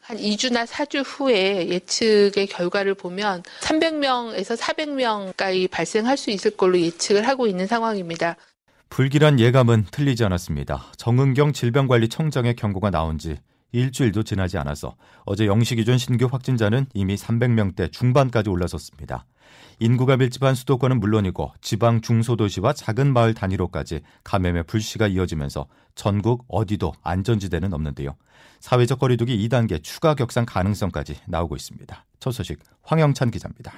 한 2주나 4주 후에 예측의 결과를 보면 300명에서 400명까지 발생할 수 있을 걸로 예측을 하고 있는 상황입니다. 불길한 예감은 틀리지 않았습니다. 정은경 질병관리청장의 경고가 나온 지 일주일도 지나지 않아서 어제 0시 기준 신규 확진자는 이미 300명대 중반까지 올라섰습니다. 인구가 밀집한 수도권은 물론이고 지방 중소도시와 작은 마을 단위로까지 감염의 불씨가 이어지면서 전국 어디도 안전지대는 없는데요. 사회적 거리두기 2단계 추가 격상 가능성까지 나오고 있습니다. 첫 소식 황영찬 기자입니다.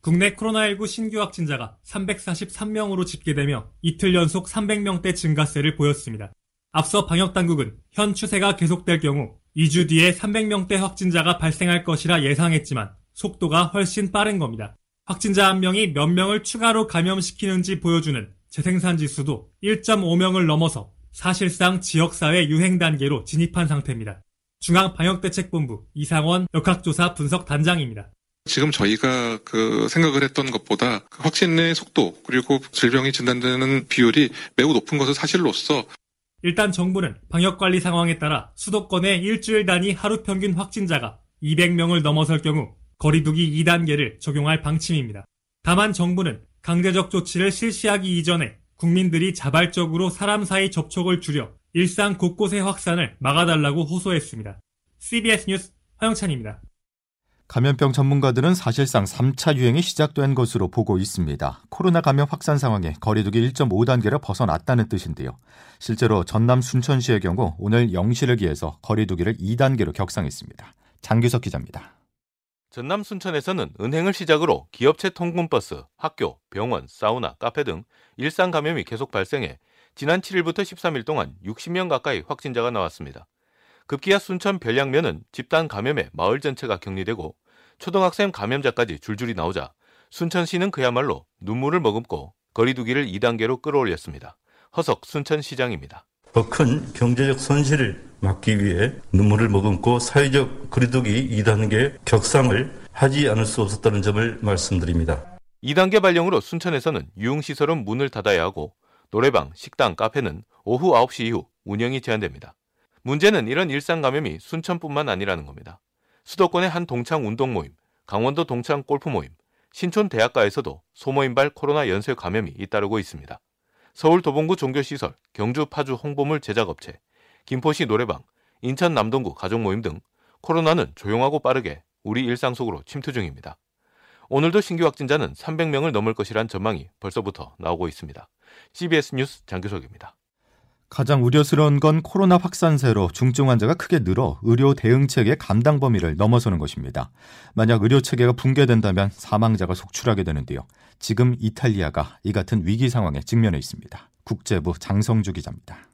국내 코로나19 신규 확진자가 343명으로 집계되며 이틀 연속 300명대 증가세를 보였습니다. 앞서 방역당국은 현 추세가 계속될 경우 2주 뒤에 300명대 확진자가 발생할 것이라 예상했지만 속도가 훨씬 빠른 겁니다. 확진자 한 명이 몇 명을 추가로 감염시키는지 보여주는 재생산지수도 1.5명을 넘어서 사실상 지역사회 유행 단계로 진입한 상태입니다. 중앙방역대책본부 이상원 역학조사 분석단장입니다. 지금 저희가 생각을 했던 것보다 확진의 속도 그리고 질병이 진단되는 비율이 매우 높은 것은 사실로서 일단 정부는 방역관리 상황에 따라 수도권의 일주일 단위 하루 평균 확진자가 200명을 넘어설 경우 거리두기 2단계를 적용할 방침입니다. 다만 정부는 강제적 조치를 실시하기 이전에 국민들이 자발적으로 사람 사이 접촉을 줄여 일상 곳곳의 확산을 막아달라고 호소했습니다. CBS 뉴스 황영찬입니다. 감염병 전문가들은 사실상 3차 유행이 시작된 것으로 보고 있습니다. 코로나 감염 확산 상황에 거리두기 1.5단계를 벗어났다는 뜻인데요. 실제로 전남 순천시의 경우 오늘 0시를 기해서 거리두기를 2단계로 격상했습니다. 장규석 기자입니다. 전남 순천에서는 은행을 시작으로 기업체 통근버스, 학교, 병원, 사우나, 카페 등 일상 감염이 계속 발생해 지난 7일부터 13일 동안 60명 가까이 확진자가 나왔습니다. 급기야 순천 별양면은 집단 감염에 마을 전체가 격리되고 초등학생 감염자까지 줄줄이 나오자 순천시는 그야말로 눈물을 머금고 거리두기를 2단계로 끌어올렸습니다. 허석 순천시장입니다. 더 큰 경제적 손실을 막기 위해 눈물을 머금고 사회적 거리두기 2단계 격상을 하지 않을 수 없었다는 점을 말씀드립니다. 2단계 발령으로 순천에서는 유흥시설은 문을 닫아야 하고 노래방, 식당, 카페는 오후 9시 이후 운영이 제한됩니다. 문제는 이런 일상 감염이 순천뿐만 아니라는 겁니다. 수도권의 한 동창 운동 모임, 강원도 동창 골프 모임, 신촌 대학가에서도 소모임발 코로나 연쇄 감염이 잇따르고 있습니다. 서울 도봉구 종교시설, 경주 파주 홍보물 제작업체, 김포시 노래방, 인천 남동구 가족 모임 등 코로나는 조용하고 빠르게 우리 일상 속으로 침투 중입니다. 오늘도 신규 확진자는 300명을 넘을 것이란 전망이 벌써부터 나오고 있습니다. CBS 뉴스 장규석입니다. 가장 우려스러운 건 코로나 확산세로 중증 환자가 크게 늘어 의료 대응체계 감당 범위를 넘어서는 것입니다. 만약 의료체계가 붕괴된다면 사망자가 속출하게 되는데요. 지금 이탈리아가 이 같은 위기 상황에 직면해 있습니다. 국제부 장성주 기자입니다.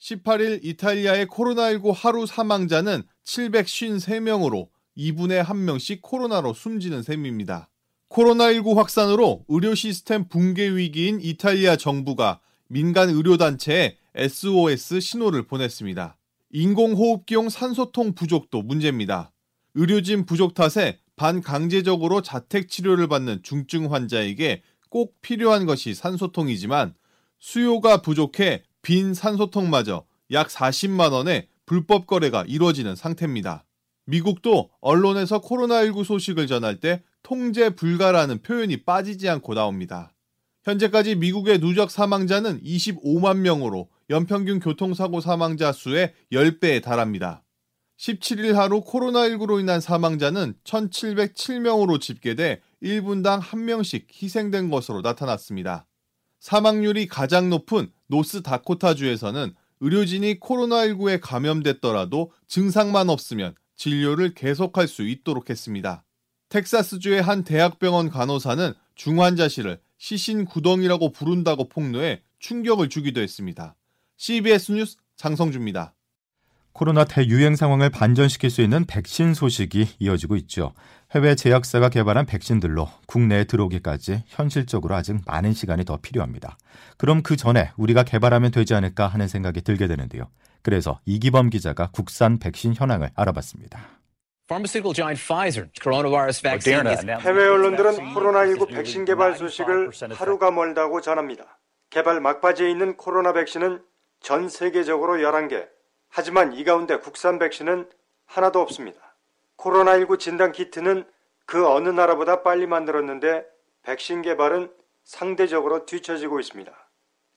18일 이탈리아의 코로나19 하루 사망자는 753명으로 2분의 1명씩 코로나로 숨지는 셈입니다. 코로나19 확산으로 의료 시스템 붕괴 위기인 이탈리아 정부가 민간 의료단체에 SOS 신호를 보냈습니다. 인공호흡기용 산소통 부족도 문제입니다. 의료진 부족 탓에 반강제적으로 자택치료를 받는 중증 환자에게 꼭 필요한 것이 산소통이지만 수요가 부족해 빈 산소통마저 약 40만 원의 불법 거래가 이루어지는 상태입니다. 미국도 언론에서 코로나19 소식을 전할 때 통제 불가라는 표현이 빠지지 않고 나옵니다. 현재까지 미국의 누적 사망자는 25만 명으로 연평균 교통사고 사망자 수의 10배에 달합니다. 17일 하루 코로나19로 인한 사망자는 1,707명으로 집계돼 1분당 1명씩 희생된 것으로 나타났습니다. 사망률이 가장 높은 노스다코타주에서는 의료진이 코로나19에 감염됐더라도 증상만 없으면 진료를 계속할 수 있도록 했습니다. 텍사스주의 한 대학병원 간호사는 중환자실을 시신 구덩이라고 부른다고 폭로해 충격을 주기도 했습니다. CBS 뉴스 장성주입니다. 코로나 대유행 상황을 반전시킬 수 있는 백신 소식이 이어지고 있죠. 해외 제약사가 개발한 백신들로 국내에 들어오기까지 현실적으로 아직 많은 시간이 더 필요합니다. 그럼 그 전에 우리가 개발하면 되지 않을까 하는 생각이 들게 되는데요. 그래서 이기범 기자가 국산 백신 현황을 알아봤습니다. 해외 언론들은 코로나19 백신 개발 소식을 하루가 멀다고 전합니다. 개발 막바지에 있는 코로나 백신은 전 세계적으로 11개, 하지만 이 가운데 국산 백신은 하나도 없습니다. 코로나19 진단 키트는 그 어느 나라보다 빨리 만들었는데 백신 개발은 상대적으로 뒤처지고 있습니다.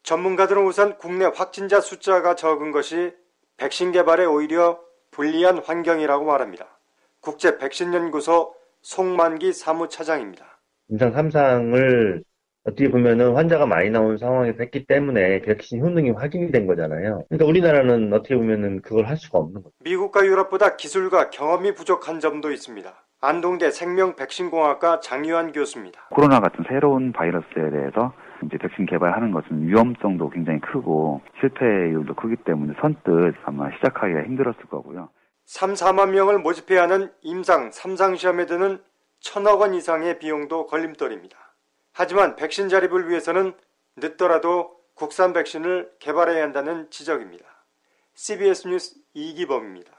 전문가들은 우선 국내 확진자 숫자가 적은 것이 백신 개발에 오히려 불리한 환경이라고 말합니다. 국제 백신 연구소 송만기 사무차장입니다. 임상 3상을 어떻게 보면은 환자가 많이 나온 상황에서 했기 때문에 백신 효능이 확인이 된 거잖아요. 그러니까 우리나라는 어떻게 보면은 그걸 할 수가 없는 거죠. 미국과 유럽보다 기술과 경험이 부족한 점도 있습니다. 안동대 생명백신공학과 장유환 교수입니다. 코로나 같은 새로운 바이러스에 대해서 이제 백신 개발하는 것은 위험성도 굉장히 크고 실패율도 크기 때문에 선뜻 아마 시작하기가 힘들었을 거고요. 3-4만 명을 모집해야 하는 임상 3상 시험에 드는 1,000억 원 이상의 비용도 걸림돌입니다. 하지만 백신 자립을 위해서는 늦더라도 국산 백신을 개발해야 한다는 지적입니다. CBS 뉴스 이기범입니다.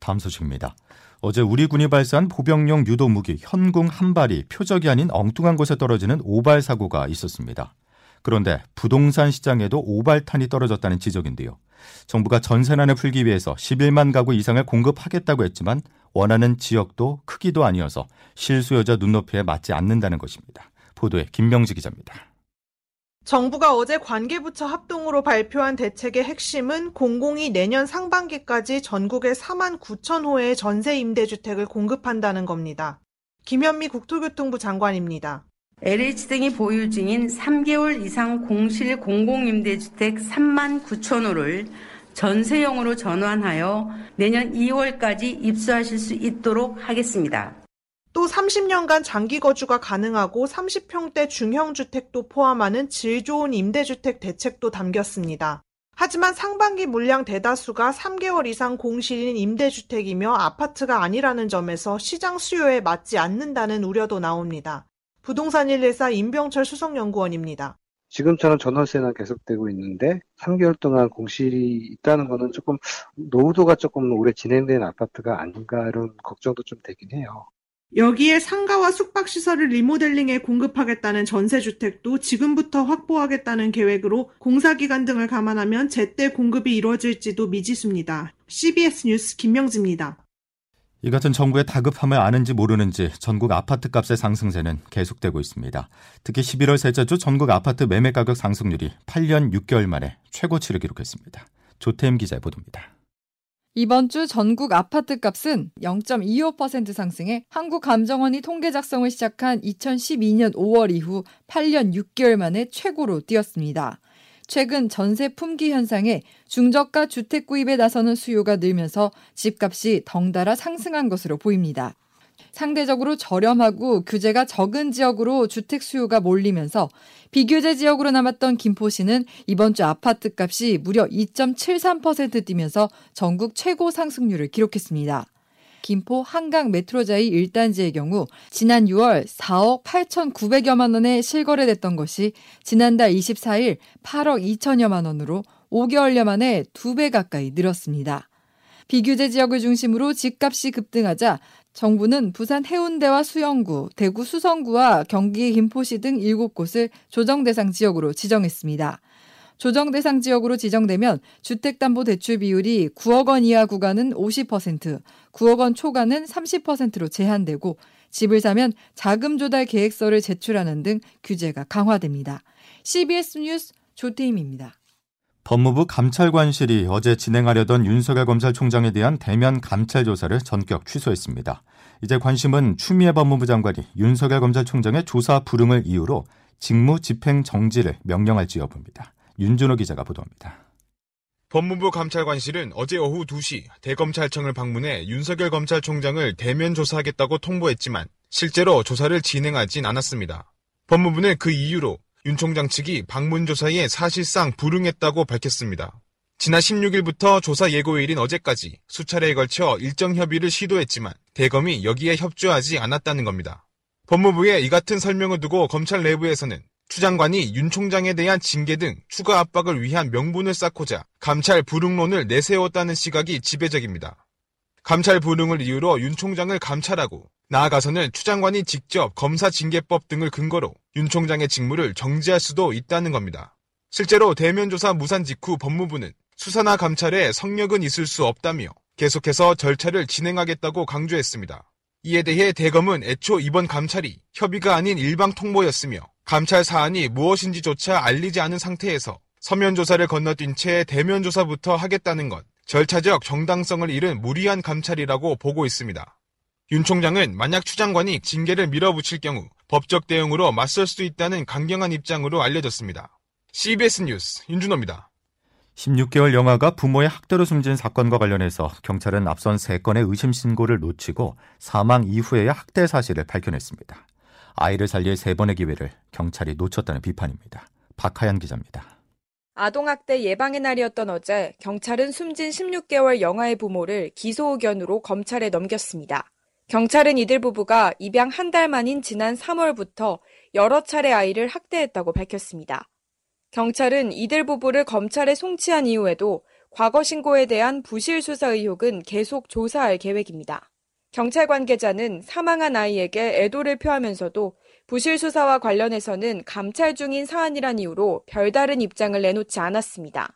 다음 소식입니다. 어제 우리 군이 발사한 보병용 유도무기 현궁 한 발이 표적이 아닌 엉뚱한 곳에 떨어지는 오발 사고가 있었습니다. 그런데 부동산 시장에도 오발탄이 떨어졌다는 지적인데요. 정부가 전세난을 풀기 위해서 11만 가구 이상을 공급하겠다고 했지만 원하는 지역도 크기도 아니어서 실수요자 눈높이에 맞지 않는다는 것입니다. 보도에 김명지 기자입니다. 정부가 어제 관계부처 합동으로 발표한 대책의 핵심은 공공이 내년 상반기까지 전국에 4만 9천 호의 전세 임대주택을 공급한다는 겁니다. 김현미 국토교통부 장관입니다. LH 등이 보유 중인 3개월 이상 공실 공공임대주택 3만 9천 호를 전세형으로 전환하여 내년 2월까지 입주하실 수 있도록 하겠습니다. 또 30년간 장기 거주가 가능하고 30평대 중형주택도 포함하는 질 좋은 임대주택 대책도 담겼습니다. 하지만 상반기 물량 대다수가 3개월 이상 공실인 임대주택이며 아파트가 아니라는 점에서 시장 수요에 맞지 않는다는 우려도 나옵니다. 부동산 114 임병철 수석연구원입니다. 지금처럼 전월세는 계속되고 있는데 3개월 동안 공실이 있다는 것은 조금 노후도가 조금 오래 진행된 아파트가 아닌가 이런 걱정도 좀 되긴 해요. 여기에 상가와 숙박시설을 리모델링해 공급하겠다는 전세주택도 지금부터 확보하겠다는 계획으로 공사기간 등을 감안하면 제때 공급이 이루어질지도 미지수입니다. CBS 뉴스 김명지입니다. 이 같은 정부의 다급함을 아는지 모르는지 전국 아파트값의 상승세는 계속되고 있습니다. 특히 11월 셋째 주 전국 아파트 매매가격 상승률이 8년 6개월 만에 최고치를 기록했습니다. 조태흠 기자의 보도입니다. 이번 주 전국 아파트값은 0.25% 상승해 한국감정원이 통계 작성을 시작한 2012년 5월 이후 8년 6개월 만에 최고로 뛰었습니다. 최근 전세 품귀 현상에 중저가 주택 구입에 나서는 수요가 늘면서 집값이 덩달아 상승한 것으로 보입니다. 상대적으로 저렴하고 규제가 적은 지역으로 주택 수요가 몰리면서 비규제 지역으로 남았던 김포시는 이번 주 아파트값이 무려 2.73% 뛰면서 전국 최고 상승률을 기록했습니다. 김포 한강 메트로자이 1단지의 경우 지난 6월 4억 8,900여만 원에 실거래됐던 것이 지난달 24일 8억 2천여만 원으로 5개월여 만에 2배 가까이 늘었습니다. 비규제 지역을 중심으로 집값이 급등하자 정부는 부산 해운대와 수영구, 대구 수성구와 경기 김포시 등 7곳을 조정 대상 지역으로 지정했습니다. 조정 대상 지역으로 지정되면 주택담보대출 비율이 9억 원 이하 구간은 50%, 9억 원 초과는 30%로 제한되고 집을 사면 자금 조달 계획서를 제출하는 등 규제가 강화됩니다. CBS 뉴스 조태임입니다. 법무부 감찰관실이 어제 진행하려던 윤석열 검찰총장에 대한 대면 감찰 조사를 전격 취소했습니다. 이제 관심은 추미애 법무부 장관이 윤석열 검찰총장의 조사 불응을 이유로 직무 집행 정지를 명령할지 여부입니다. 윤준호 기자가 보도합니다. 법무부 감찰관실은 어제 오후 2시 대검찰청을 방문해 윤석열 검찰총장을 대면 조사하겠다고 통보했지만 실제로 조사를 진행하진 않았습니다. 법무부는 그 이유로 윤 총장 측이 방문 조사에 사실상 불응했다고 밝혔습니다. 지난 16일부터 조사 예고일인 어제까지 수차례에 걸쳐 일정 협의를 시도했지만 대검이 여기에 협조하지 않았다는 겁니다. 법무부의 이 같은 설명을 두고 검찰 내부에서는 추 장관이 윤 총장에 대한 징계 등 추가 압박을 위한 명분을 쌓고자 감찰 불응론을 내세웠다는 시각이 지배적입니다. 감찰 불응을 이유로 윤 총장을 감찰하고 나아가서는 추 장관이 직접 검사 징계법 등을 근거로 윤 총장의 직무를 정지할 수도 있다는 겁니다. 실제로 대면 조사 무산 직후 법무부는 수사나 감찰에 성역은 있을 수 없다며 계속해서 절차를 진행하겠다고 강조했습니다. 이에 대해 대검은 애초 이번 감찰이 협의가 아닌 일방 통보였으며 감찰 사안이 무엇인지조차 알리지 않은 상태에서 서면 조사를 건너뛴 채 대면 조사부터 하겠다는 것, 절차적 정당성을 잃은 무리한 감찰이라고 보고 있습니다. 윤 총장은 만약 추 장관이 징계를 밀어붙일 경우 법적 대응으로 맞설 수 있다는 강경한 입장으로 알려졌습니다. CBS 뉴스 윤준호입니다. 16개월 영아가 부모의 학대로 숨진 사건과 관련해서 경찰은 앞선 3건의 의심 신고를 놓치고 사망 이후에야 학대 사실을 밝혀냈습니다. 아이를 살릴 3번의 기회를 경찰이 놓쳤다는 비판입니다. 박하연 기자입니다. 아동학대 예방의 날이었던 어제 경찰은 숨진 16개월 영아의 부모를 기소 의견으로 검찰에 넘겼습니다. 경찰은 이들 부부가 입양 한 달 만인 지난 3월부터 여러 차례 아이를 학대했다고 밝혔습니다. 경찰은 이들 부부를 검찰에 송치한 이후에도 과거 신고에 대한 부실 수사 의혹은 계속 조사할 계획입니다. 경찰 관계자는 사망한 아이에게 애도를 표하면서도 부실 수사와 관련해서는 감찰 중인 사안이란 이유로 별다른 입장을 내놓지 않았습니다.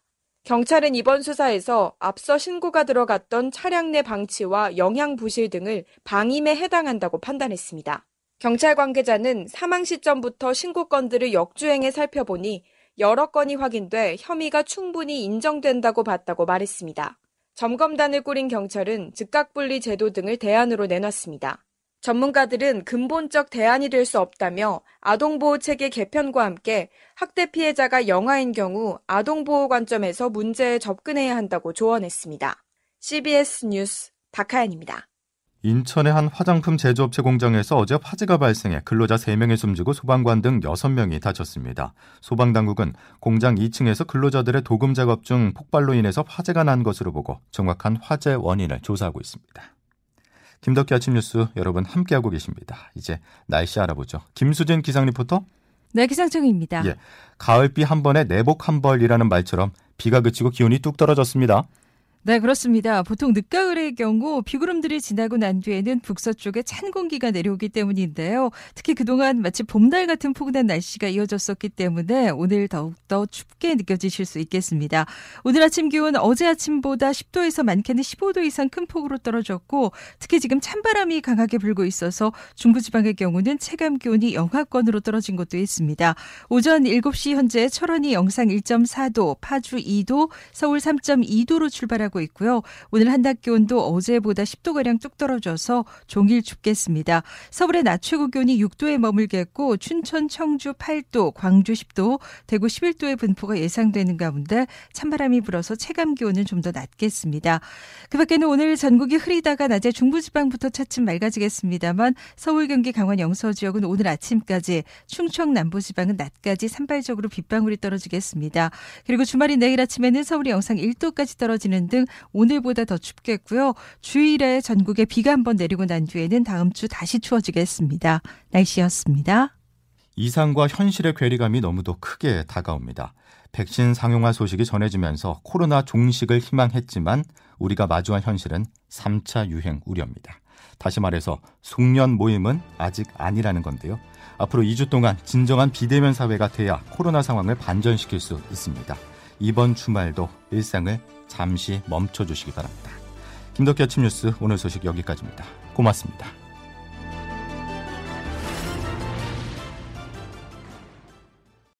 경찰은 이번 수사에서 앞서 신고가 들어갔던 차량 내 방치와 영양 부실 등을 방임에 해당한다고 판단했습니다. 경찰 관계자는 사망 시점부터 신고 건들을 역주행해 살펴보니 여러 건이 확인돼 혐의가 충분히 인정된다고 봤다고 말했습니다. 점검단을 꾸린 경찰은 즉각분리 제도 등을 대안으로 내놨습니다. 전문가들은 근본적 대안이 될 수 없다며 아동보호체계 개편과 함께 학대 피해자가 영아인 경우 아동보호 관점에서 문제에 접근해야 한다고 조언했습니다. CBS 뉴스 박하연입니다. 인천의 한 화장품 제조업체 공장에서 어제 화재가 발생해 근로자 3명이 숨지고 소방관 등 6명이 다쳤습니다. 소방당국은 공장 2층에서 근로자들의 도금 작업 중 폭발로 인해서 화재가 난 것으로 보고 정확한 화재 원인을 조사하고 있습니다. 김덕기 아침 뉴스 여러분 함께하고 계십니다. 이제 날씨 알아보죠. 김수진 기상 리포터. 네, 기상청입니다. 예, 가을비 한 번에 내복 한 벌이라는 말처럼 비가 그치고 기온이 뚝 떨어졌습니다. 네, 그렇습니다. 보통 늦가을의 경우 비구름들이 지나고 난 뒤에는 북서쪽에 찬 공기가 내려오기 때문인데요. 특히 그동안 마치 봄날 같은 포근한 날씨가 이어졌었기 때문에 오늘 더욱더 춥게 느껴지실 수 있겠습니다. 오늘 아침 기온 어제 아침보다 10도에서 많게는 15도 이상 큰 폭으로 떨어졌고 특히 지금 찬바람이 강하게 불고 있어서 중부지방의 경우는 체감 기온이 영하권으로 떨어진 곳도 있습니다. 오전 7시 현재 철원이 영상 1.4도, 파주 2도, 서울 3.2도로 출발하고 있고요. 오늘 한낮 기온도 어제보다 10도가량 뚝 떨어져서 종일 춥겠습니다. 서울의 낮 최고 기온이 6도에 머물겠고 춘천, 청주 8도, 광주 10도, 대구 11도의 분포가 예상되는 가운데 찬바람이 불어서 체감 기온은 좀 더 낮겠습니다. 그 밖에는 오늘 전국이 흐리다가 낮에 중부지방부터 차츰 맑아지겠습니다만 서울, 경기, 강원, 영서 지역은 오늘 아침까지 충청, 남부지방은 낮까지 산발적으로 빗방울이 떨어지겠습니다. 그리고 주말인 내일 아침에는 서울이 영상 1도까지 떨어지는 등 오늘보다 더 춥겠고요. 주일에 전국에 비가 한번 내리고 난 뒤에는 다음 주 다시 추워지겠습니다. 날씨였습니다. 이상과 현실의 괴리감이 너무도 크게 다가옵니다. 백신 상용화 소식이 전해지면서 코로나 종식을 희망했지만 우리가 마주한 현실은 3차 유행 우려입니다. 다시 말해서 송년 모임은 아직 아니라는 건데요. 앞으로 2주 동안 진정한 비대면 사회가 돼야 코로나 상황을 반전시킬 수 있습니다. 이번 주말도 일상을 잠시 멈춰주시기 바랍니다. 김덕기 아침 뉴스 오늘 소식 여기까지입니다. 고맙습니다.